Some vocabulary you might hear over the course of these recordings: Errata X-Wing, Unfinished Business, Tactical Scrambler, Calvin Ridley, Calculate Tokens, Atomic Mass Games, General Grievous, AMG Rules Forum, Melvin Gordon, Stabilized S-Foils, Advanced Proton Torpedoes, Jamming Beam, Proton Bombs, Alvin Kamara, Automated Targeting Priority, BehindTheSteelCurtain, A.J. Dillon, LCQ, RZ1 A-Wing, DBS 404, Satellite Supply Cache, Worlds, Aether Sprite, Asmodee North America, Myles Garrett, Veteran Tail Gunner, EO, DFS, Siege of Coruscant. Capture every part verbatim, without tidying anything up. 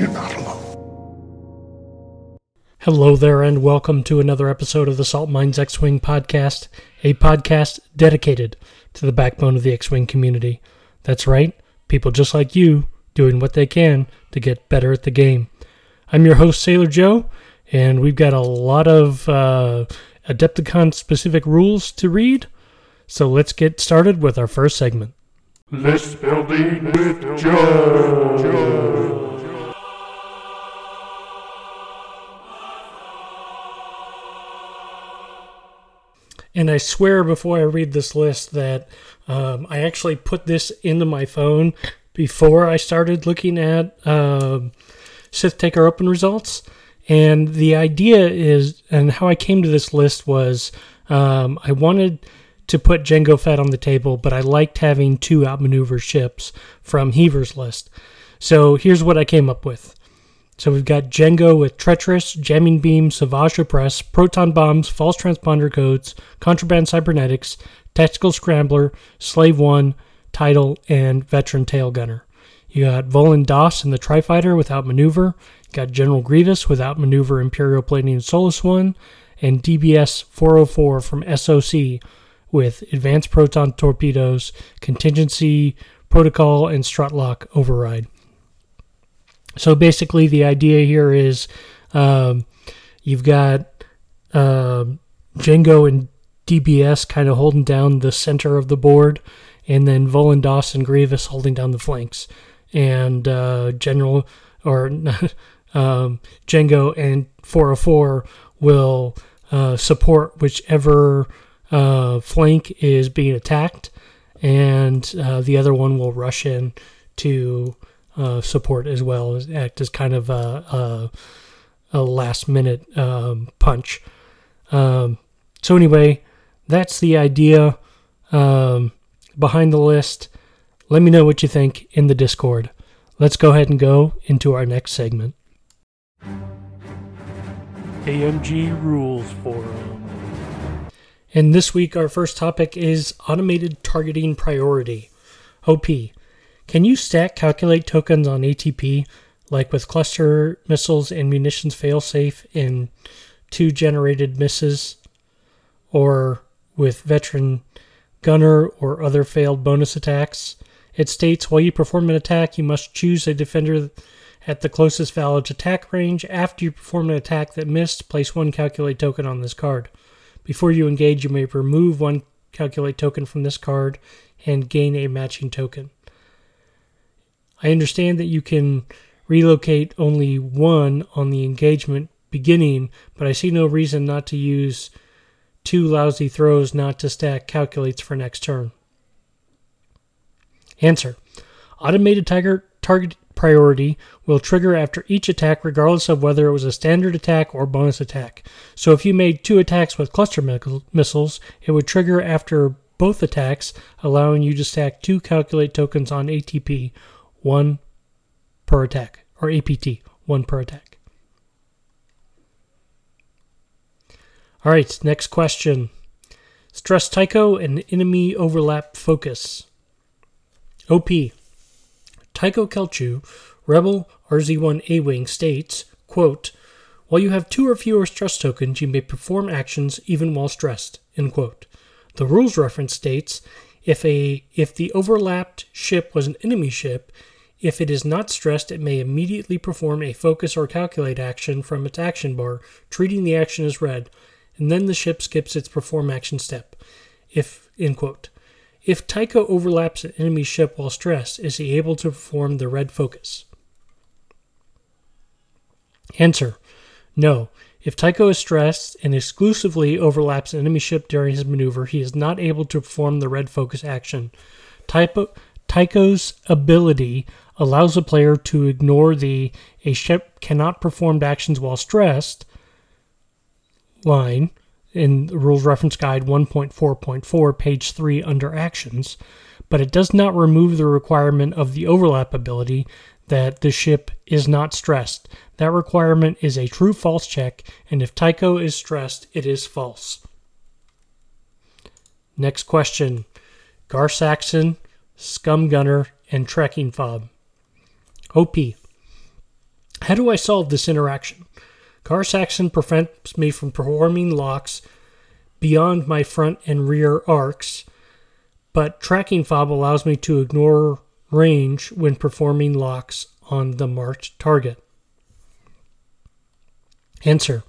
You're not alone. Hello there, and welcome to another episode of the Salt Mines X-Wing podcast, a podcast dedicated to the backbone of the X-Wing community. That's right, people just like you, doing what they can to get better at the game. I'm your host, Sailor Joe, and we've got a lot of uh, Adepticon-specific rules to read, so let's get started with our first segment. List Building with Joe. And I swear before I read this list that um, I actually put this into my phone before I started looking at uh, Sith Taker Open results. And the idea is, and how I came to this list was, um, I wanted to put Jango Fett on the table, but I liked having two outmaneuver ships from Heaver's list. So here's what I came up with. So we've got Jango with Treacherous, Jamming Beam, Savage Oppress, Proton Bombs, False Transponder Codes, Contraband Cybernetics, Tactical Scrambler, Slave One, Tidal, and Veteran Tail Gunner. You got Volan Doss and the Tri-Fighter without maneuver. You got General Grievous without maneuver, Imperial Palladium Solus One, and D B S four oh four from S O C with Advanced Proton Torpedoes, Contingency, Protocol, and Strutlock Override. So basically the idea here is um, you've got uh, Jango and D B S kind of holding down the center of the board, and then Volan Doss and Grievous holding down the flanks. And uh, General or um, Jango and four oh four will uh, support whichever uh, flank is being attacked, and uh, the other one will rush in to Uh, support as well, as act as kind of a, a, a last-minute um, punch. Um, so anyway, that's the idea um, behind the list. Let me know what you think in the Discord. Let's go ahead and go into our next segment. A M G Rules Forum. And this week, our first topic is Automated Targeting Priority, O P. Can you stack Calculate Tokens on A T P, like with Cluster Missiles and Munitions Failsafe in two generated misses, or with Veteran Gunner or other failed bonus attacks? It states, while you perform an attack, you must choose a defender at the closest valid attack range. After you perform an attack that missed, place one Calculate Token on this card. Before you engage, you may remove one Calculate Token from this card and gain a matching token. I understand that you can relocate only one on the engagement beginning, but I see no reason not to use two lousy throws not to stack calculates for next turn. Answer. Automated tiger target priority will trigger after each attack regardless of whether it was a standard attack or bonus attack. So if you made two attacks with cluster missiles, it would trigger after both attacks, allowing you to stack two calculate tokens on A T P, one per attack, or A P T, one per attack. All right, next question. Stress Tycho and enemy overlap focus. O P. Tycho Kelchu, Rebel R Z one A-Wing states, quote, while you have two or fewer stress tokens, you may perform actions even while stressed, end quote. The rules reference states, If a if the overlapped ship was an enemy ship, if it is not stressed, it may immediately perform a focus or calculate action from its action bar, treating the action as read, and then the ship skips its perform action step. If, end quote. If Tycho overlaps an enemy ship while stressed, is he able to perform the red focus? Answer. No. If Tycho is stressed and exclusively overlaps an enemy ship during his maneuver, he is not able to perform the red focus action. Tycho's ability allows the player to ignore the a ship cannot perform actions while stressed line in the Rules Reference Guide one point four point four, page three under Actions, but it does not remove the requirement of the overlap ability that the ship is not stressed. That requirement is a true-false check, and if Tycho is stressed, it is false. Next question. Gar Saxon, Scum Gunner, and Tracking Fob. O P. How do I solve this interaction? Gar Saxon prevents me from performing locks beyond my front and rear arcs, but Tracking Fob allows me to ignore range when performing locks on the marked target. Answer.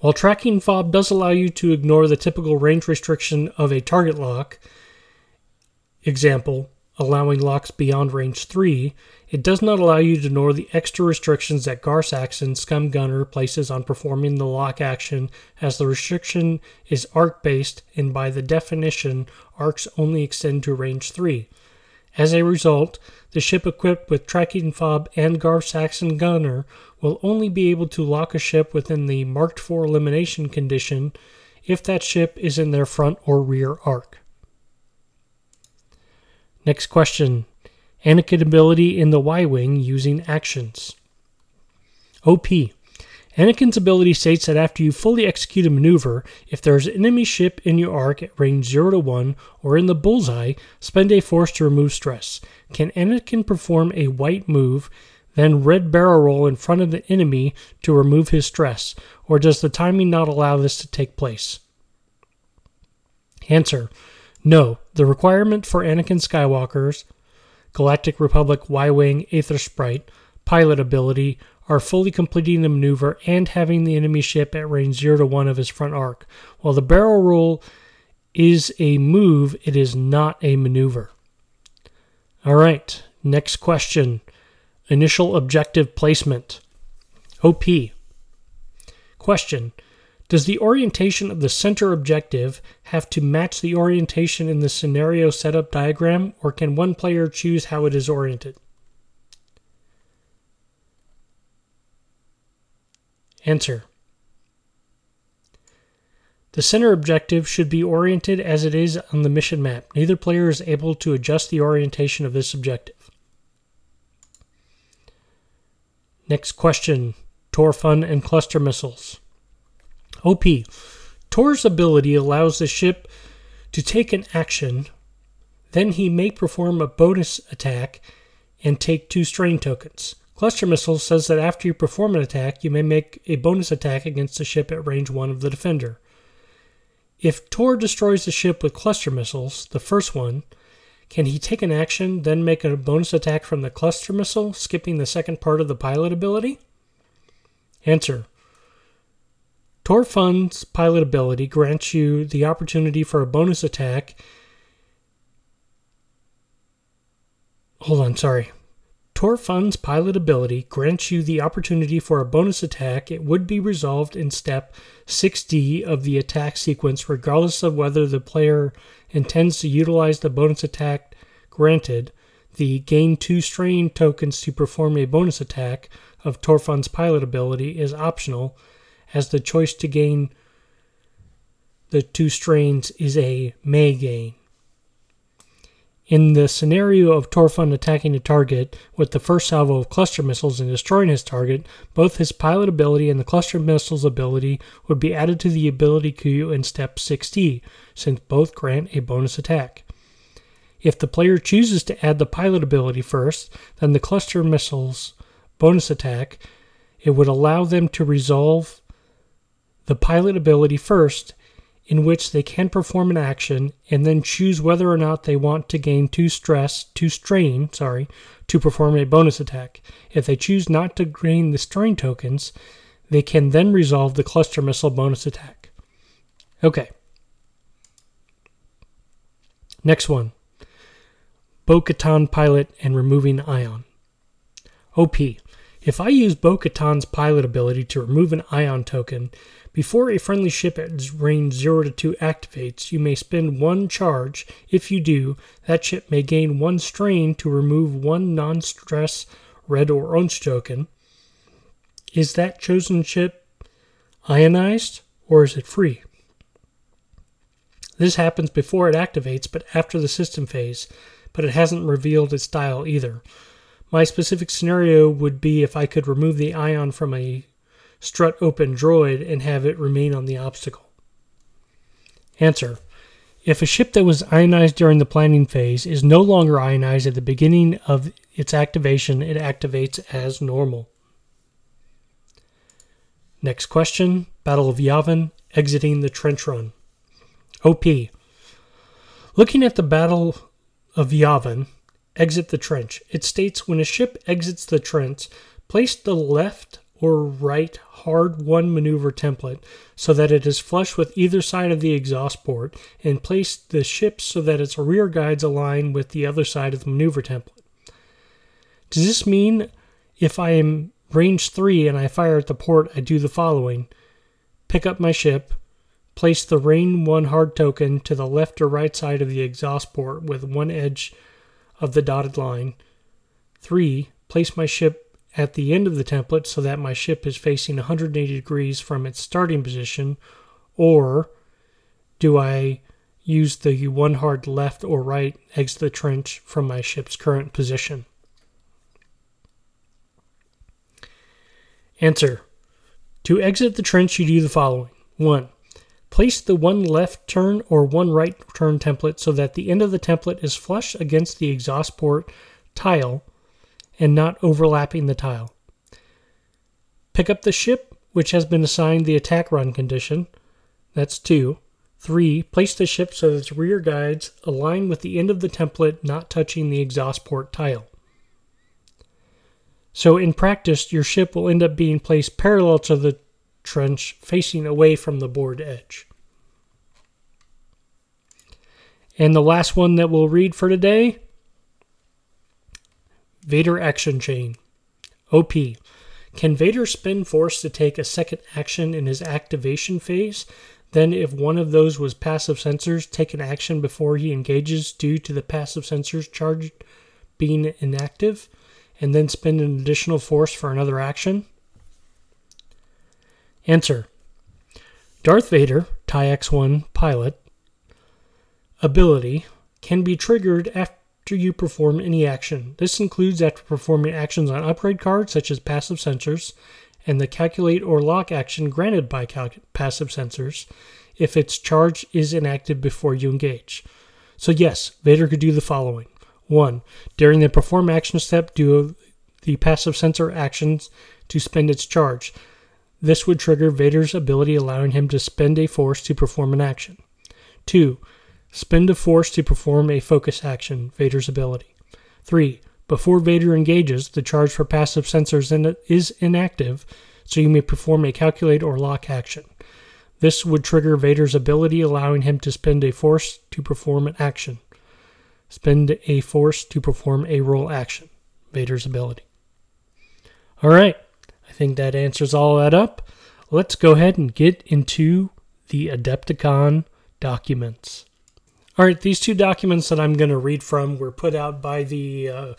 While Tracking Fob does allow you to ignore the typical range restriction of a target lock, example, allowing locks beyond range three, it does not allow you to ignore the extra restrictions that Gar Saxon Scum Gunner places on performing the lock action, as the restriction is arc-based and by the definition, arcs only extend to range three. As a result, the ship equipped with Tracking Fob and Gar Saxon Gunner will only be able to lock a ship within the marked for elimination condition if that ship is in their front or rear arc. Next question. Anakin ability in the Y-Wing using actions. O P. Anakin's ability states that after you fully execute a maneuver, if there is an enemy ship in your arc at range zero to one or in the bullseye, spend a force to remove stress. Can Anakin perform a white move, then red barrel roll in front of the enemy to remove his stress, or does the timing not allow this to take place? Answer. No. The requirement for Anakin Skywalker's Galactic Republic Y-Wing Aether Sprite pilot ability are fully completing the maneuver and having the enemy ship at range zero to one of his front arc. While the barrel roll is a move, it is not a maneuver. All right, next question. Initial objective placement. O P. Question. Does the orientation of the center objective have to match the orientation in the scenario setup diagram, or can one player choose how it is oriented? Answer. The center objective should be oriented as it is on the mission map. Neither player is able to adjust the orientation of this objective. Next question. Torfun and Cluster Missiles. O P. Tor's ability allows the ship to take an action, then he may perform a bonus attack and take two strain tokens. Cluster Missile says that after you perform an attack, you may make a bonus attack against the ship at range one of the defender. If Tor destroys the ship with Cluster Missiles, the first one, can he take an action, then make a bonus attack from the Cluster Missile, skipping the second part of the pilot ability? Answer. Torfun's pilot ability grants you the opportunity for a bonus attack. Hold on, sorry. Torfun's pilot ability grants you the opportunity for a bonus attack. It would be resolved in step six D of the attack sequence, regardless of whether the player intends to utilize the bonus attack granted. The gain two strain tokens to perform a bonus attack of Torfun's pilot ability is optional, as the choice to gain the two strains is a may gain. In the scenario of Torfun attacking a target with the first salvo of Cluster Missiles and destroying his target, both his pilot ability and the Cluster Missiles ability would be added to the ability queue in step six D, since both grant a bonus attack. If the player chooses to add the pilot ability first, then the Cluster Missiles bonus attack, it would allow them to resolve the pilot ability first, in which they can perform an action and then choose whether or not they want to gain two stress, two strain, sorry, to perform a bonus attack. If they choose not to gain the strain tokens, they can then resolve the Cluster Missile bonus attack. Okay. Next one. Bo-Katan pilot and removing ion. O P. If I use Bo-Katan's pilot ability to remove an ion token, before a friendly ship at range zero to two activates, you may spend one charge. If you do, that ship may gain one strain to remove one non-stress red or orange token. Is that chosen ship ionized, or is it free? This happens before it activates, but after the system phase, but it hasn't revealed its style either. My specific scenario would be if I could remove the ion from a strut open droid and have it remain on the obstacle. Answer. If a ship that was ionized during the planning phase is no longer ionized at the beginning of its activation, it activates as normal. Next question, Battle of Yavin, exiting the trench run. O P. Looking at the Battle of Yavin, exit the trench. It states when a ship exits the trench, place the left or right hard one maneuver template so that it is flush with either side of the exhaust port, and place the ship so that its rear guides align with the other side of the maneuver template. Does this mean if I am range three and I fire at the port, I do the following? Pick up my ship, place the range one hard token to the left or right side of the exhaust port with one edge of the dotted line. Three, place my ship at the end of the template so that my ship is facing one hundred eighty degrees from its starting position, or do I use the one hard left or right exit the trench from my ship's current position? Answer. To exit the trench, you do the following. One, place the one left turn or one right turn template so that the end of the template is flush against the exhaust port tile and not overlapping the tile. Pick up the ship, which has been assigned the attack run condition. That's two. Three, place the ship so that its rear guides align with the end of the template, not touching the exhaust port tile. So in practice, your ship will end up being placed parallel to the trench, facing away from the board edge. And the last one that we'll read for today, Vader action chain. O P. Can Vader spend force to take a second action in his activation phase? Then if one of those was passive sensors, take an action before he engages due to the passive sensors charge being inactive, and then spend an additional force for another action? Answer. Darth Vader, T Y X one pilot, ability can be triggered after you perform any action. This includes after performing actions on upgrade cards such as passive sensors and the calculate or lock action granted by cal- passive sensors if its charge is inactive before you engage. So yes, Vader could do the following. One, during the perform action step, do the passive sensor actions to spend its charge. This would trigger Vader's ability, allowing him to spend a force to perform an action. Two, spend a force to perform a focus action, Vader's ability. Three, before Vader engages, the charge for passive sensors is inactive, so you may perform a calculate or lock action. This would trigger Vader's ability, allowing him to spend a force to perform an action. Spend a force to perform a roll action, Vader's ability. All right. I think that answers all that up. Let's go ahead and get into the Adepticon documents. All right, these two documents that I'm going to read from were put out by the uh,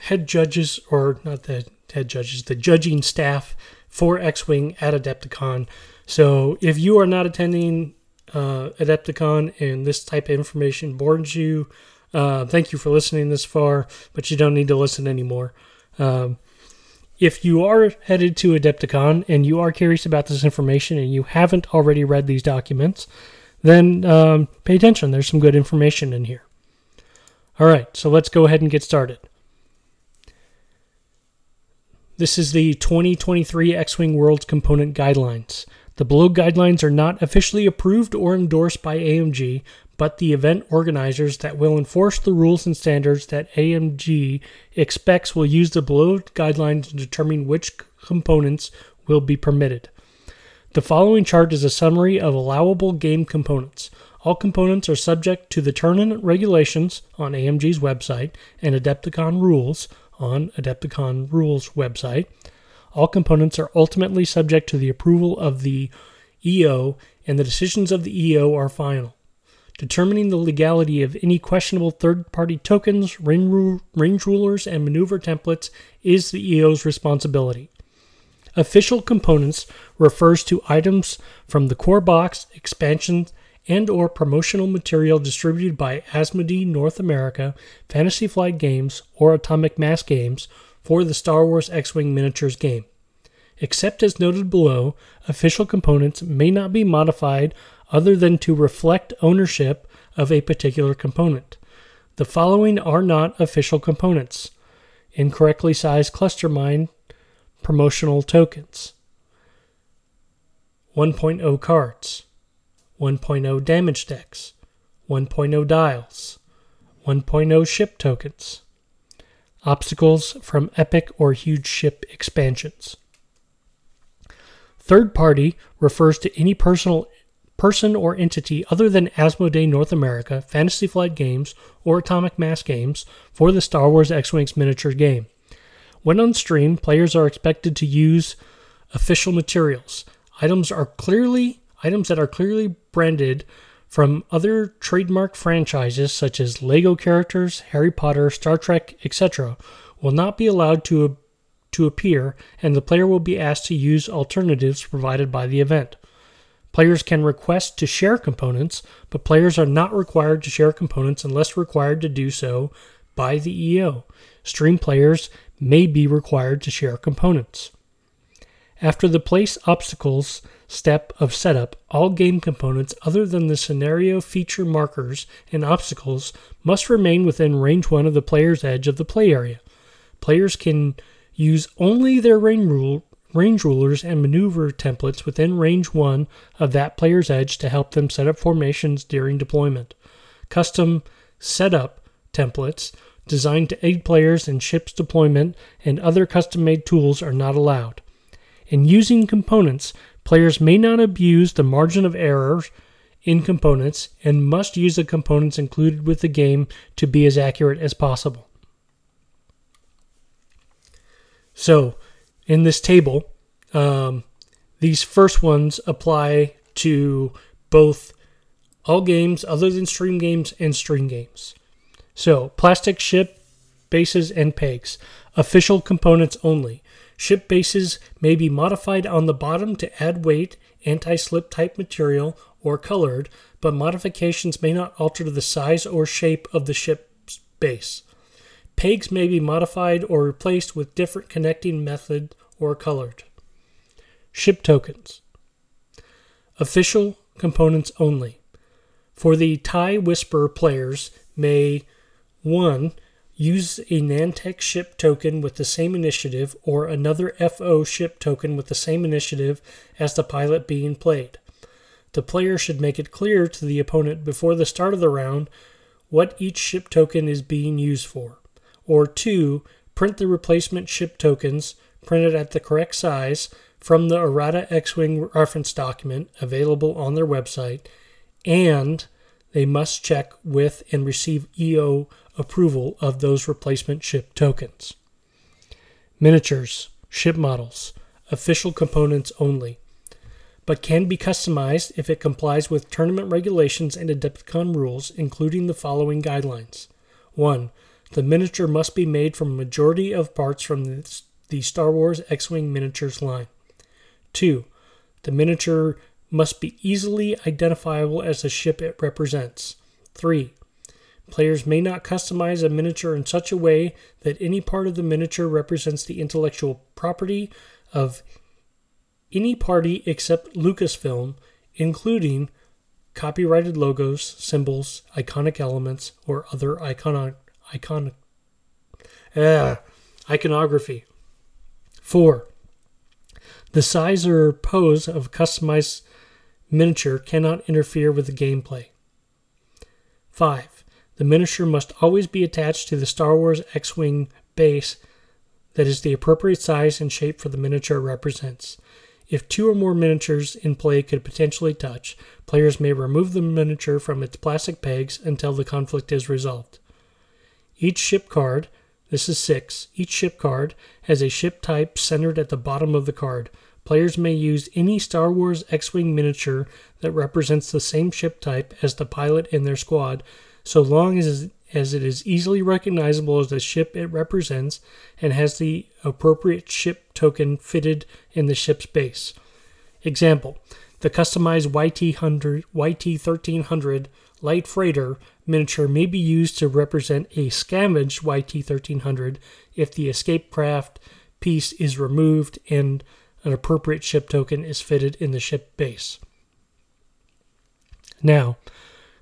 head judges, or not the head judges, the judging staff for X-Wing at Adepticon. So if you are not attending uh, Adepticon and this type of information bores you, uh, thank you for listening this far, but you don't need to listen anymore. Um, If you are headed to Adepticon and you are curious about this information and you haven't already read these documents, then um, pay attention. There's some good information in here. All right, so let's go ahead and get started. This is the twenty twenty-three X-Wing World's Component Guidelines. The below guidelines are not officially approved or endorsed by A M G, but the event organizers that will enforce the rules and standards that A M G expects will use the below guidelines to determine which components will be permitted. The following chart is a summary of allowable game components. All components are subject to the tournament regulations on A M G's website and Adepticon rules on Adepticon rules website. All components are ultimately subject to the approval of the E O, and the decisions of the E O are final. Determining the legality of any questionable third-party tokens, range rulers, and maneuver templates is the E O's responsibility. Official components refers to items from the core box, expansions, and or promotional material distributed by Asmodee North America, Fantasy Flight Games, or Atomic Mass Games for the Star Wars X-Wing miniatures game. Except as noted below, official components may not be modified other than to reflect ownership of a particular component. The following are not official components. Incorrectly sized cluster mine promotional tokens. one point oh cards, one point oh damage decks, one point oh dials, one point oh ship tokens, obstacles from epic or huge ship expansions. Third party refers to any personal person or entity other than Asmodee North America, Fantasy Flight Games, or Atomic Mass Games for the Star Wars X-Wing's miniature game. When on stream, players are expected to use official materials. Items are clearly items that are clearly branded from other trademark franchises such as Lego characters, Harry Potter, Star Trek, et cetera will not be allowed to, to appear, and the player will be asked to use alternatives provided by the event. Players can request to share components, but players are not required to share components unless required to do so by the E O. Stream players may be required to share components. After the place obstacles step of setup, all game components other than the scenario feature markers and obstacles must remain within range one of the player's edge of the play area. Players can use only their range rule, range rulers and maneuver templates within range one of that player's edge to help them set up formations during deployment. Custom setup templates designed to aid players in ships deployment and other custom-made tools are not allowed. In using components, players may not abuse the margin of error in components and must use the components included with the game to be as accurate as possible. So, in this table, um, these first ones apply to both all games other than stream games and stream games. So, plastic ship, bases, and pegs. Official components only. Ship bases may be modified on the bottom to add weight, anti-slip type material, or colored, but modifications may not alter the size or shape of the ship's base. Pegs may be modified or replaced with different connecting method or colored. Ship tokens. Official components only. For the TIE Whisperer, players may one use a Nantech ship token with the same initiative or another F O ship token with the same initiative as the pilot being played. The player should make it clear to the opponent before the start of the round what each ship token is being used for. Or two, print the replacement ship tokens, printed at the correct size, from the Errata X-Wing reference document available on their website, and they must check with and receive E O approval of those replacement ship tokens. Miniatures, ship models, official components only, but can be customized if it complies with tournament regulations and Adepticon rules, including the following guidelines. one. The miniature must be made from a majority of parts from the Star Wars X-Wing miniatures line. two. The miniature must be easily identifiable as the ship it represents. three. Players may not customize a miniature in such a way that any part of the miniature represents the intellectual property of any party except Lucasfilm, including copyrighted logos, symbols, iconic elements, or other iconic, iconic uh, iconography. four. The size or pose of a customized miniature cannot interfere with the gameplay. five. The miniature must always be attached to the Star Wars X-Wing base that is the appropriate size and shape for the miniature it represents. If two or more miniatures in play could potentially touch, players may remove the miniature from its plastic pegs until the conflict is resolved. Each ship card, this is six, each ship card has a ship type centered at the bottom of the card. Players may use any Star Wars X-Wing miniature that represents the same ship type as the pilot and their squad, so long as, as it is easily recognizable as the ship it represents and has the appropriate ship token fitted in the ship's base. Example, the customized Y T thirteen hundred light freighter miniature may be used to represent a scavenged Y T thirteen hundred if the escape craft piece is removed and an appropriate ship token is fitted in the ship base. Now,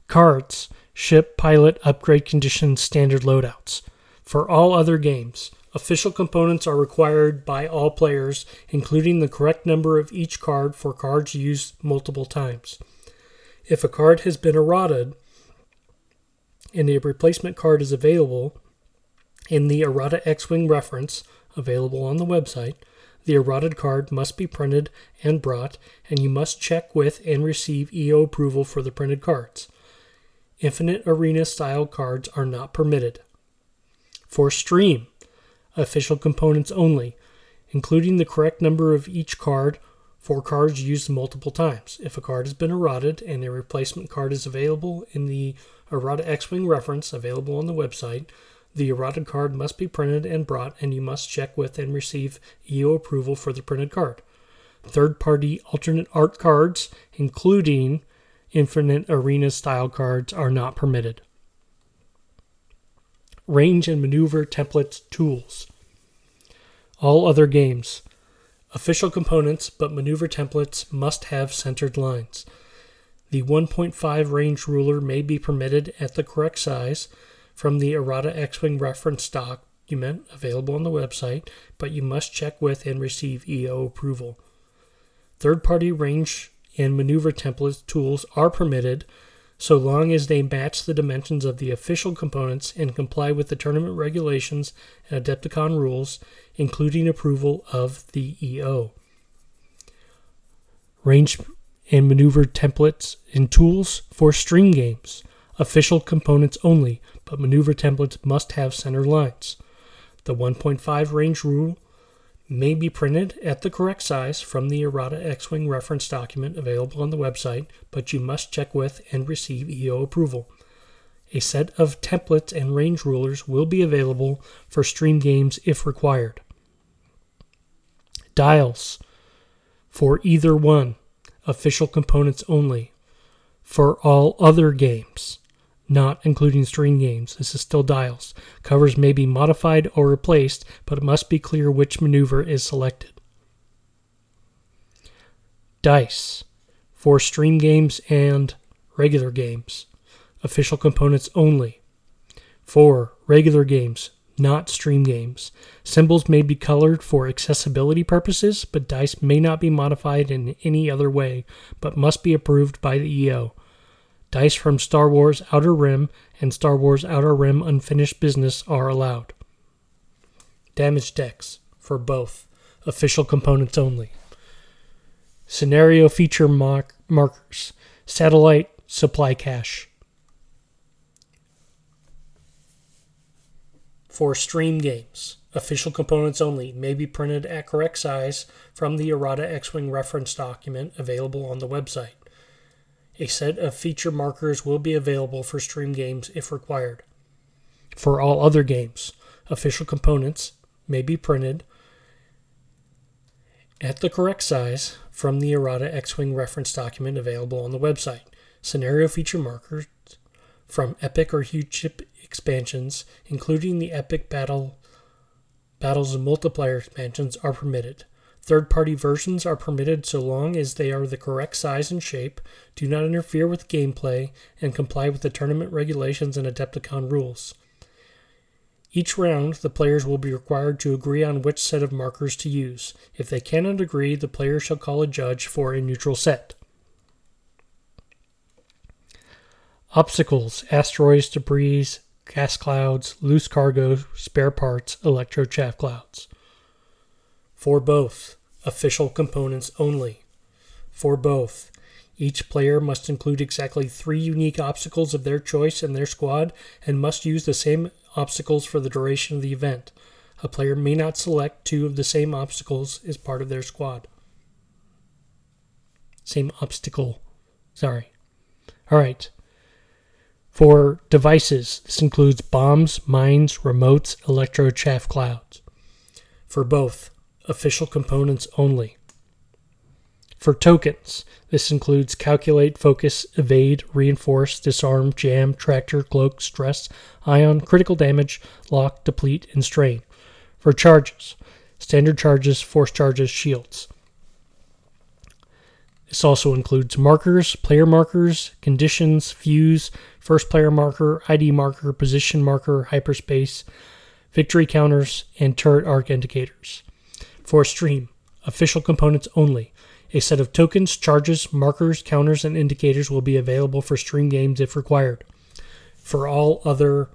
cards. Ship, pilot, upgrade conditions, standard loadouts. For all other games, Official components are required by all players, including the correct number of each card for cards used multiple times. If a card has been errated and a replacement card is available in the Errata X-Wing reference, available on the website, the errated card must be printed and brought, and you must check with and receive E O approval for the printed cards. Infinite Arena-style cards are not permitted. For Stream, official components only, including the correct number of each card for cards used multiple times. If a card has been errated and a replacement card is available in the Errata X-Wing reference, available on the website, the errated card must be printed and brought, and you must check with and receive E O approval for the printed card. Third-party alternate art cards, including Infinite Arena-style cards, are not permitted. Range and Maneuver Templates Tools. All other games. Official components, but maneuver templates must have centered lines. The one point five range ruler may be permitted at the correct size, from the Errata X-Wing reference document available on the website, but you must check with and receive E O approval. Third-party range and maneuver template tools are permitted so long as they match the dimensions of the official components and comply with the tournament regulations and Adepticon rules, including approval of the E O. Range and maneuver templates and tools for stream games. Official components only, but maneuver templates must have center lines. The one point five range rule may be printed at the correct size from the Errata X-Wing reference document available on the website, but you must check with and receive E O approval. A set of templates and range rulers will be available for stream games if required. Dials for either one, official components only, for all other games. Not including stream games. This is still dials. Covers may be modified or replaced, but it must be clear which maneuver is selected. Dice for stream games and regular games. Official components only. For regular games, not stream games. Symbols may be colored for accessibility purposes, but dice may not be modified in any other way, but must be approved by the E O. Dice from Star Wars Outer Rim and Star Wars Outer Rim Unfinished Business are allowed. Damage decks for both, official components only. Scenario feature mark- markers, satellite supply cache. For stream games, official components only may be printed at correct size from the Errata X-Wing reference document available on the website. A set of feature markers will be available for stream games if required. For all other games, official components may be printed at the correct size from the Errata X-Wing reference document available on the website. Scenario feature markers from epic or huge ship expansions, including the epic battle, battles and multiplayer expansions, are permitted. Third-party versions are permitted so long as they are the correct size and shape, do not interfere with gameplay, and comply with the tournament regulations and Adepticon rules. Each round, the players will be required to agree on which set of markers to use. If they cannot agree, the player shall call a judge for a neutral set. Obstacles, asteroids, debris, gas clouds, loose cargo, spare parts, electrochaff clouds. For both, official components only. For both, each player must include exactly three unique obstacles of their choice in their squad and must use the same obstacles for the duration of the event. A player may not select two of the same obstacles as part of their squad. Same obstacle. Sorry. All right. For devices, this includes bombs, mines, remotes, electrochaff clouds. For both, official components only. For tokens, this includes calculate, focus, evade, reinforce, disarm, jam, tractor, cloak, stress, ion, critical damage, lock, deplete, and strain. For charges, standard charges, force charges, shields. This also includes markers, player markers, conditions, fuse, first player marker, I D marker, position marker, hyperspace, victory counters, and turret arc indicators. For a stream, official components only. A set of tokens, charges, markers, counters, and indicators will be available for stream games if required. For all other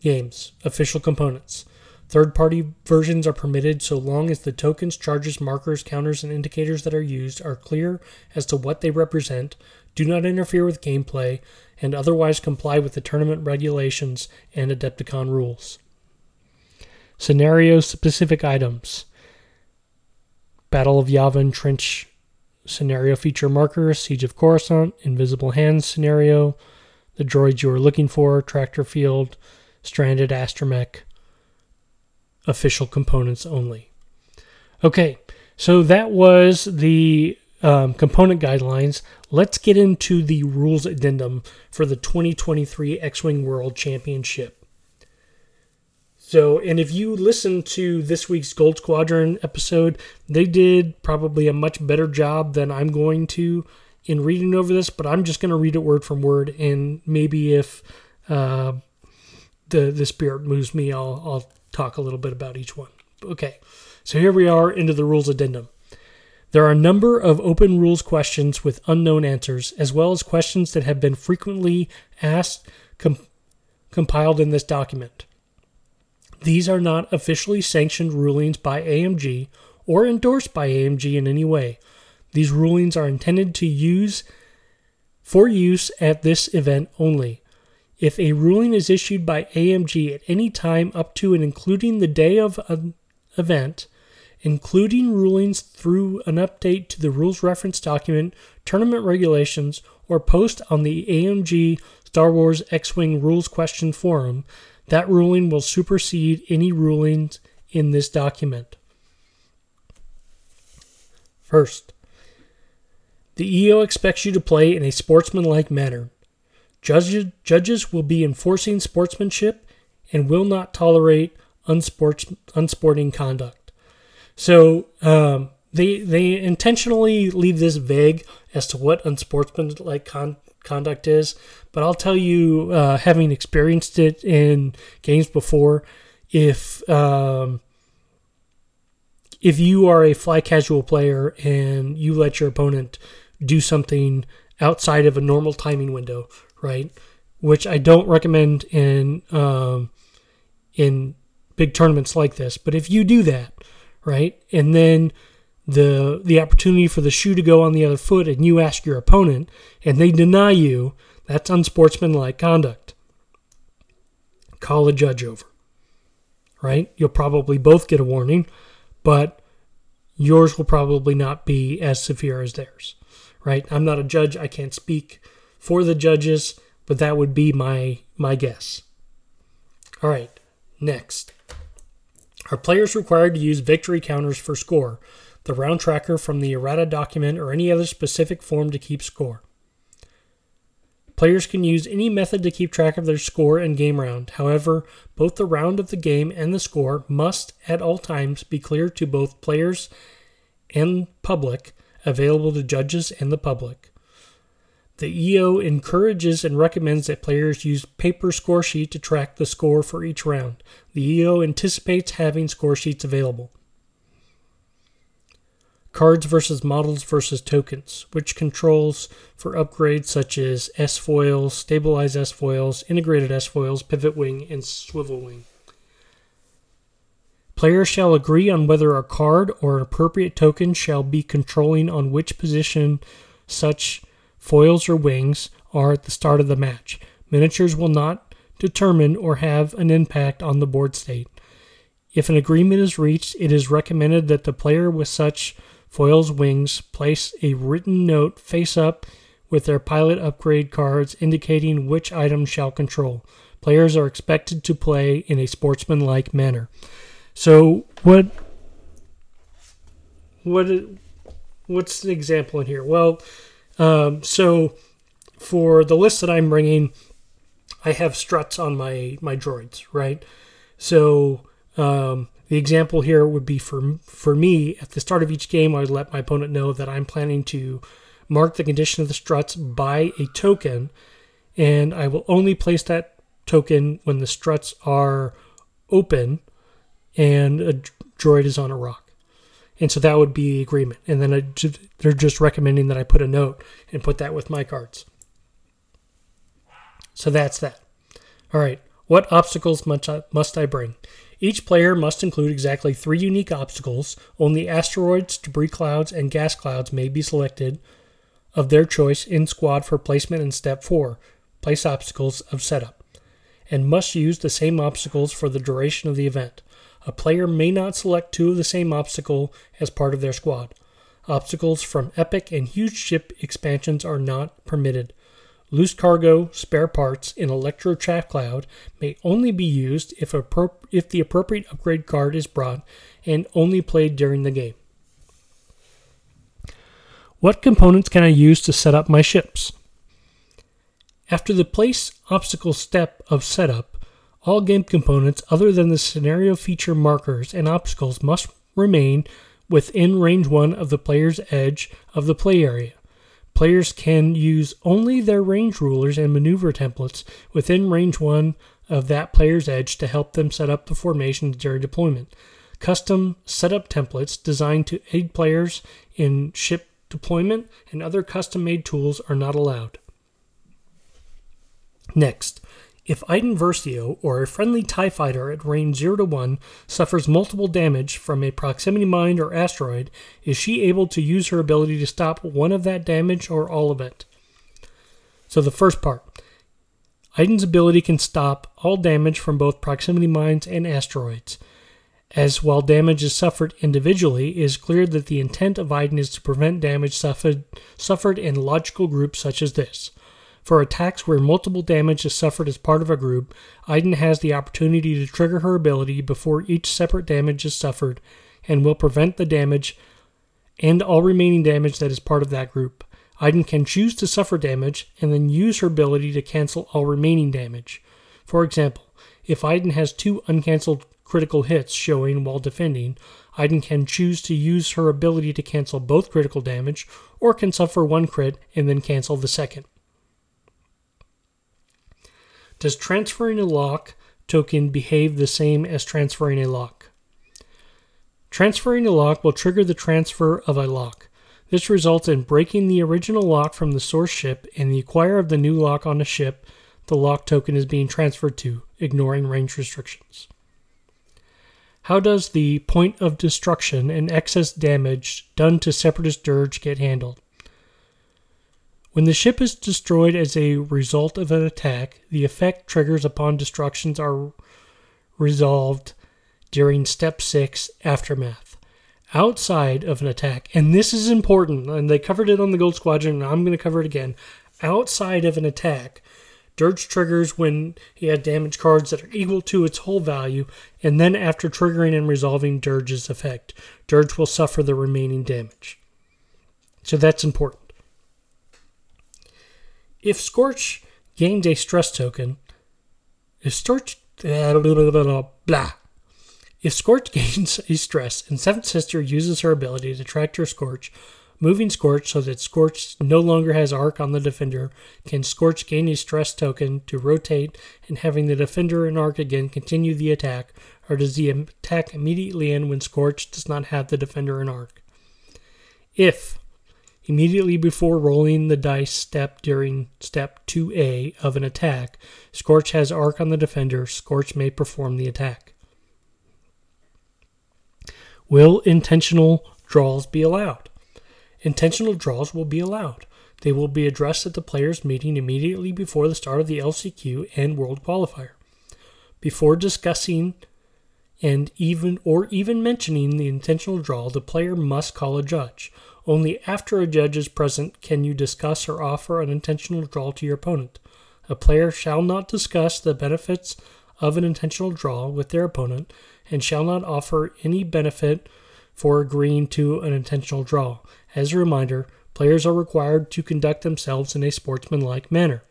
games, official components. Third-party versions are permitted so long as the tokens, charges, markers, counters, and indicators that are used are clear as to what they represent, do not interfere with gameplay, and otherwise comply with the tournament regulations and Adepticon rules. Scenario-specific items. Battle of Yavin Trench scenario feature marker, Siege of Coruscant, Invisible Hands scenario, the droids you are looking for, Tractor Field, Stranded Astromech. Official components only. Okay, so that was the um, component guidelines. Let's get into the rules addendum for the twenty twenty-three X-Wing World Championship. So, and if you listen to this week's Gold Squadron episode, they did probably a much better job than I'm going to in reading over this, but I'm just going to read it word from word, and maybe if uh, the the spirit moves me, I'll I'll talk a little bit about each one. Okay, so here we are into the rules addendum. There are a number of open rules questions with unknown answers, as well as questions that have been frequently asked com- compiled in this document. These are not officially sanctioned rulings by A M G or endorsed by A M G in any way. These rulings are intended to use for use at this event only. If a ruling is issued by A M G at any time up to and including the day of an event, including rulings through an update to the rules reference document, tournament regulations, or post on the A M G Star Wars X-Wing Rules Question Forum, that ruling will supersede any rulings in this document. First, the E O expects you to play in a sportsmanlike manner. Judges, judges will be enforcing sportsmanship and will not tolerate unsports, unsporting conduct. So um, they they intentionally leave this vague as to what unsportsmanlike con- conduct is. But I'll tell you, uh, having experienced it in games before, if um, if you are a fly casual player and you let your opponent do something outside of a normal timing window, right, which I don't recommend in um, in big tournaments like this. But if you do that, right, and then the the opportunity for the shoe to go on the other foot and you ask your opponent and they deny you, that's unsportsmanlike conduct. Call a judge over, right? You'll probably both get a warning, but yours will probably not be as severe as theirs, right? I'm not a judge. I can't speak for the judges, but that would be my my guess. All right, next. Are players required to use victory counters for score, the round tracker from the errata document, or any other specific form to keep score? Players can use any method to keep track of their score and game round. However, both the round of the game and the score must, at all times, be clear to both players and public, available to judges and the public. The E O encourages and recommends that players use paper score sheet to track the score for each round. The E O anticipates having score sheets available. Cards versus models versus tokens, which controls for upgrades such as S-foils, stabilized S-foils, integrated S-foils, pivot wing, and swivel wing. Players shall agree on whether a card or an appropriate token shall be controlling on which position such foils or wings are at the start of the match. Miniatures will not determine or have an impact on the board state. If an agreement is reached, it is recommended that the player with such foils wings place a written note face up with their pilot upgrade cards indicating which item shall control. Players are expected to play in a sportsmanlike manner. So what what what's an example in here? Well, Um, so for the list that I'm bringing, I have struts on my, my droids, right? So um, the example here would be for, for me, at the start of each game, I would let my opponent know that I'm planning to mark the condition of the struts by a token, and I will only place that token when the struts are open and a droid is on a rock. And so that would be the agreement. And then I, they're just recommending that I put a note and put that with my cards. So that's that. All right. What obstacles must I, must I bring? Each player must include exactly three unique obstacles. Only asteroids, debris clouds, and gas clouds may be selected of their choice in squad for placement in step four, place obstacles of setup, and must use the same obstacles for the duration of the event. A player may not select two of the same obstacle as part of their squad. Obstacles from epic and huge ship expansions are not permitted. Loose cargo, spare parts, and electro-chaff cloud may only be used if, appro- if the appropriate upgrade card is brought and only played during the game. What components can I use to set up my ships? After the place obstacle step of setup, all game components other than the scenario feature markers and obstacles must remain within range one of the player's edge of the play area. Players can use only their range rulers and maneuver templates within range one of that player's edge to help them set up the formations during deployment. Custom setup templates designed to aid players in ship deployment and other custom-made tools are not allowed. Next, if Iden Versio or a friendly TIE fighter at range zero to one suffers multiple damage from a proximity mine or asteroid, is she able to use her ability to stop one of that damage or all of it? So the first part. Iden's ability can stop all damage from both proximity mines and asteroids. As while damage is suffered individually, it is clear that the intent of Iden is to prevent damage suffered, suffered in logical groups such as this. For attacks where multiple damage is suffered as part of a group, Iden has the opportunity to trigger her ability before each separate damage is suffered and will prevent the damage and all remaining damage that is part of that group. Iden can choose to suffer damage and then use her ability to cancel all remaining damage. For example, if Iden has two uncancelled critical hits showing while defending, Iden can choose to use her ability to cancel both critical damage or can suffer one crit and then cancel the second. Does transferring a lock token behave the same as transferring a lock? Transferring a lock will trigger the transfer of a lock. This results in breaking the original lock from the source ship and the acquire of the new lock on the ship the lock token is being transferred to, ignoring range restrictions. How does the point of destruction and excess damage done to Separatist Dirge get handled? When the ship is destroyed as a result of an attack, the effect triggers upon destructions are resolved during Step six, Aftermath. Outside of an attack, and this is important, and they covered it on the Gold Squadron, and I'm going to cover it again. Outside of an attack, Dirge triggers when he has damage cards that are equal to its whole value, and then after triggering and resolving Dirge's effect, Dirge will suffer the remaining damage. So that's important. If Scorch gains a stress token, if Scorch, blah, blah, blah, blah, blah. If Scorch gains a stress and Seventh Sister uses her ability to track her Scorch, moving Scorch so that Scorch no longer has arc on the defender, can Scorch gain a stress token to rotate and having the defender and arc again continue the attack, or does the attack immediately end when Scorch does not have the defender and arc? If immediately before rolling the dice step during step two A of an attack, Scorch has arc on the defender, Scorch may perform the attack. Will intentional draws be allowed? Intentional draws will be allowed. They will be addressed at the players' meeting immediately before the start of the L C Q and World Qualifier. Before discussing and even or even mentioning the intentional draw, the player must call a judge. Only after a judge is present can you discuss or offer an intentional draw to your opponent. A player shall not discuss the benefits of an intentional draw with their opponent and shall not offer any benefit for agreeing to an intentional draw. As a reminder, players are required to conduct themselves in a sportsmanlike manner.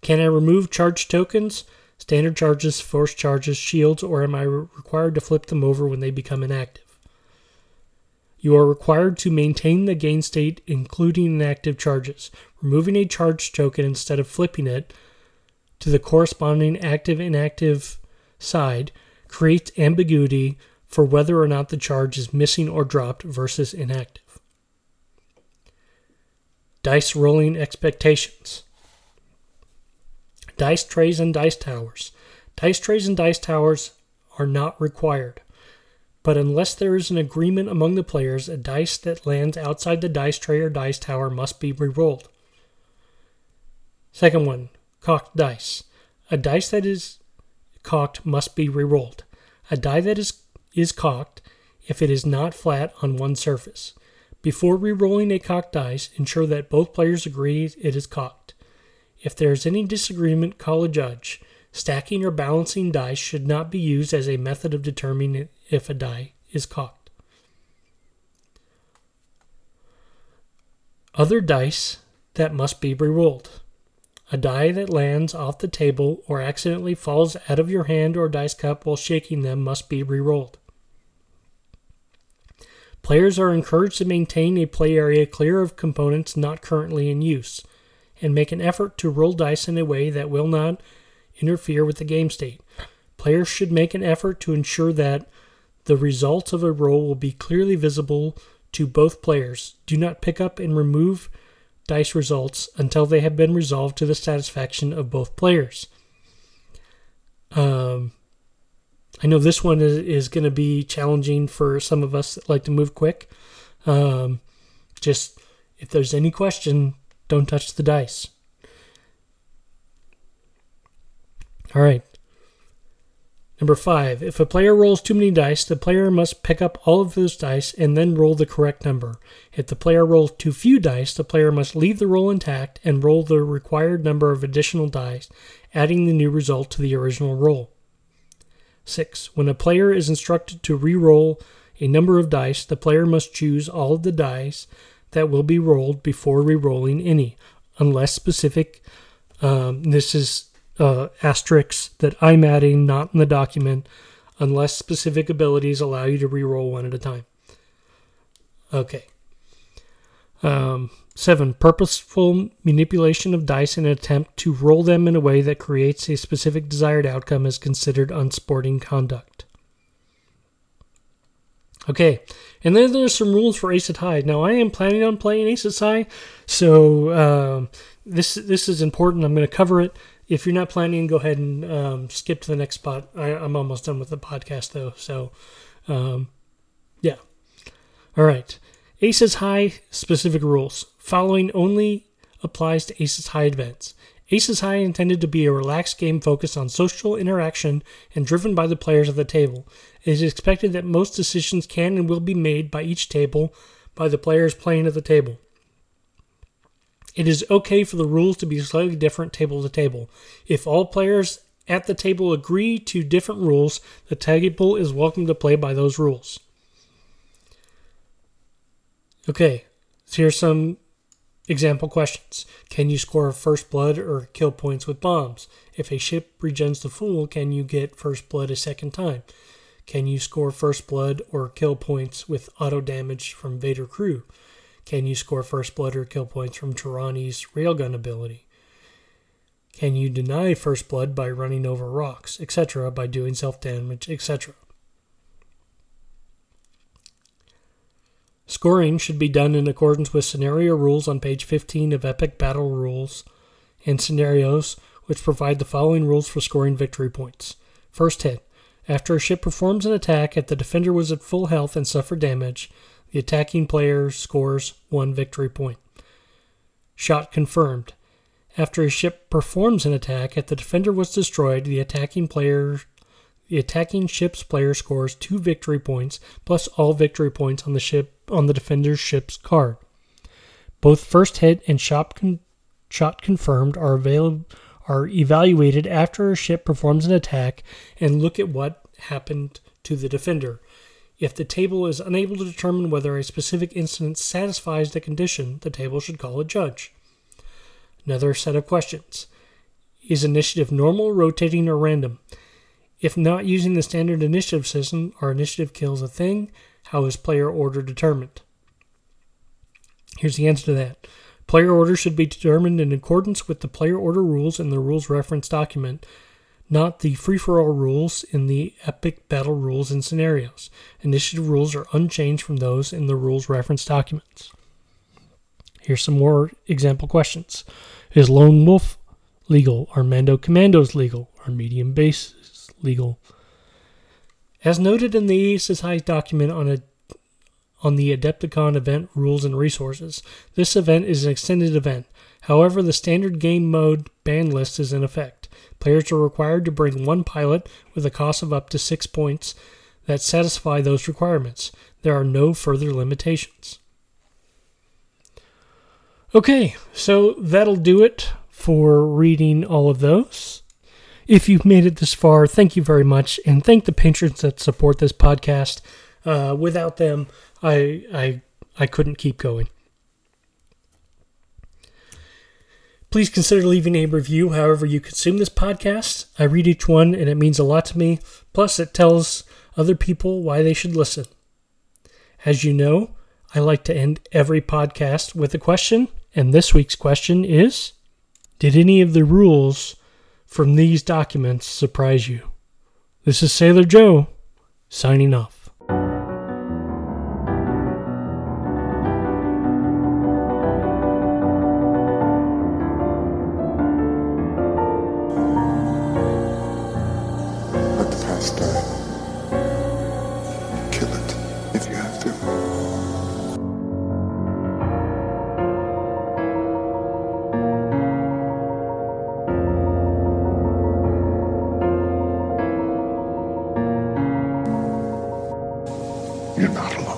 Can I remove charge tokens, standard charges, force charges, shields, or am I required to flip them over when they become inactive? You are required to maintain the gain state, including inactive charges. Removing a charge token instead of flipping it to the corresponding active-inactive side creates ambiguity for whether or not the charge is missing or dropped versus inactive. Dice rolling expectations. Dice trays and dice towers. Dice trays and dice towers are not required, but unless there is an agreement among the players, a dice that lands outside the dice tray or dice tower must be re-rolled. Second one, cocked dice. A dice that is cocked must be re-rolled. A die that is, is cocked if it is not flat on one surface. Before re-rolling a cocked dice, ensure that both players agree it is cocked. If there is any disagreement, call a judge. Stacking or balancing dice should not be used as a method of determining if a die is cocked. Other dice that must be re-rolled. A die that lands off the table or accidentally falls out of your hand or dice cup while shaking them must be re-rolled. Players are encouraged to maintain a play area clear of components not currently in use, and make an effort to roll dice in a way that will not interfere with the game state. Players should make an effort to ensure that the results of a roll will be clearly visible to both players. Do not pick up and remove dice results until they have been resolved to the satisfaction of both players. Um, I know this one is, is going to be challenging for some of us that like to move quick. Um, just, if there's any question, don't touch the dice. All right. Number five, if a player rolls too many dice, the player must pick up all of those dice and then roll the correct number. If the player rolls too few dice, the player must leave the roll intact and roll the required number of additional dice, adding the new result to the original roll. Six, when a player is instructed to re-roll a number of dice, the player must choose all of the dice that will be rolled before re-rolling any, unless specific. Um, this is Uh, asterisks that I'm adding, not in the document, unless specific abilities allow you to re-roll one at a time. Okay. Um, seven, purposeful manipulation of dice in an attempt to roll them in a way that creates a specific desired outcome is considered unsporting conduct. Okay, and then there's some rules for Ace of High. Now, I am planning on playing Ace of High, so um, this this is important. I'm going to cover it. If you're not planning, go ahead and um, skip to the next spot. I, I'm almost done with the podcast, though. So, um, yeah. All right. Aces High specific rules. Following only applies to Aces High events. Aces High intended to be a relaxed game focused on social interaction and driven by the players at the table. It is expected that most decisions can and will be made by each table by the players playing at the table. It is okay for the rules to be slightly different table to table. If all players at the table agree to different rules, the table is welcome to play by those rules. Okay, so here's some example questions. Can you score first blood or kill points with bombs? If a ship regens the Fool, can you get first blood a second time? Can you score first blood or kill points with auto damage from Vader crew? Can you score first blood or kill points from Tarani's railgun ability? Can you deny first blood by running over rocks, et cetera, by doing self-damage, et cetera? Scoring should be done in accordance with scenario rules on page fifteen of Epic Battle Rules and Scenarios, which provide the following rules for scoring victory points. First hit. After a ship performs an attack, if the defender was at full health and suffered damage, the attacking player scores one victory point. Shot confirmed. After a ship performs an attack, if the defender was destroyed, the attacking player, the attacking ship's player scores two victory points plus all victory points on the ship on the defender's ship's card. Both first hit and shot con, shot confirmed are available are evaluated after a ship performs an attack and look at what happened to the defender. If the table is unable to determine whether a specific incident satisfies the condition, the table should call a judge. Another set of questions. Is initiative normal, rotating, or random? If not using the standard initiative system, are initiative kills a thing? How is player order determined? Here's the answer to that. Player order should be determined in accordance with the player order rules in the rules reference document, not the free-for-all rules in the epic battle rules and scenarios. Initiative rules are unchanged from those in the rules reference documents. Here's some more example questions. Is Lone Wolf legal? Are Mando Commandos legal? Are medium bases legal? As noted in the E S S I document on a on the Adepticon event rules and resources, this event is an extended event. However, the standard game mode ban list is in effect. Players are required to bring one pilot with a cost of up to six points that satisfy those requirements. There are no further limitations. Okay, so that'll do it for reading all of those. If you've made it this far, thank you very much, and thank the patrons that support this podcast. Uh, without them, I, I, I couldn't keep going. Please consider leaving a review however you consume this podcast. I read each one, and it means a lot to me. Plus, it tells other people why they should listen. As you know, I like to end every podcast with a question. And this week's question is, did any of the rules from these documents surprise you? This is Sailor Joe, signing off. Let the past die. Kill it if you have to. You're not alone.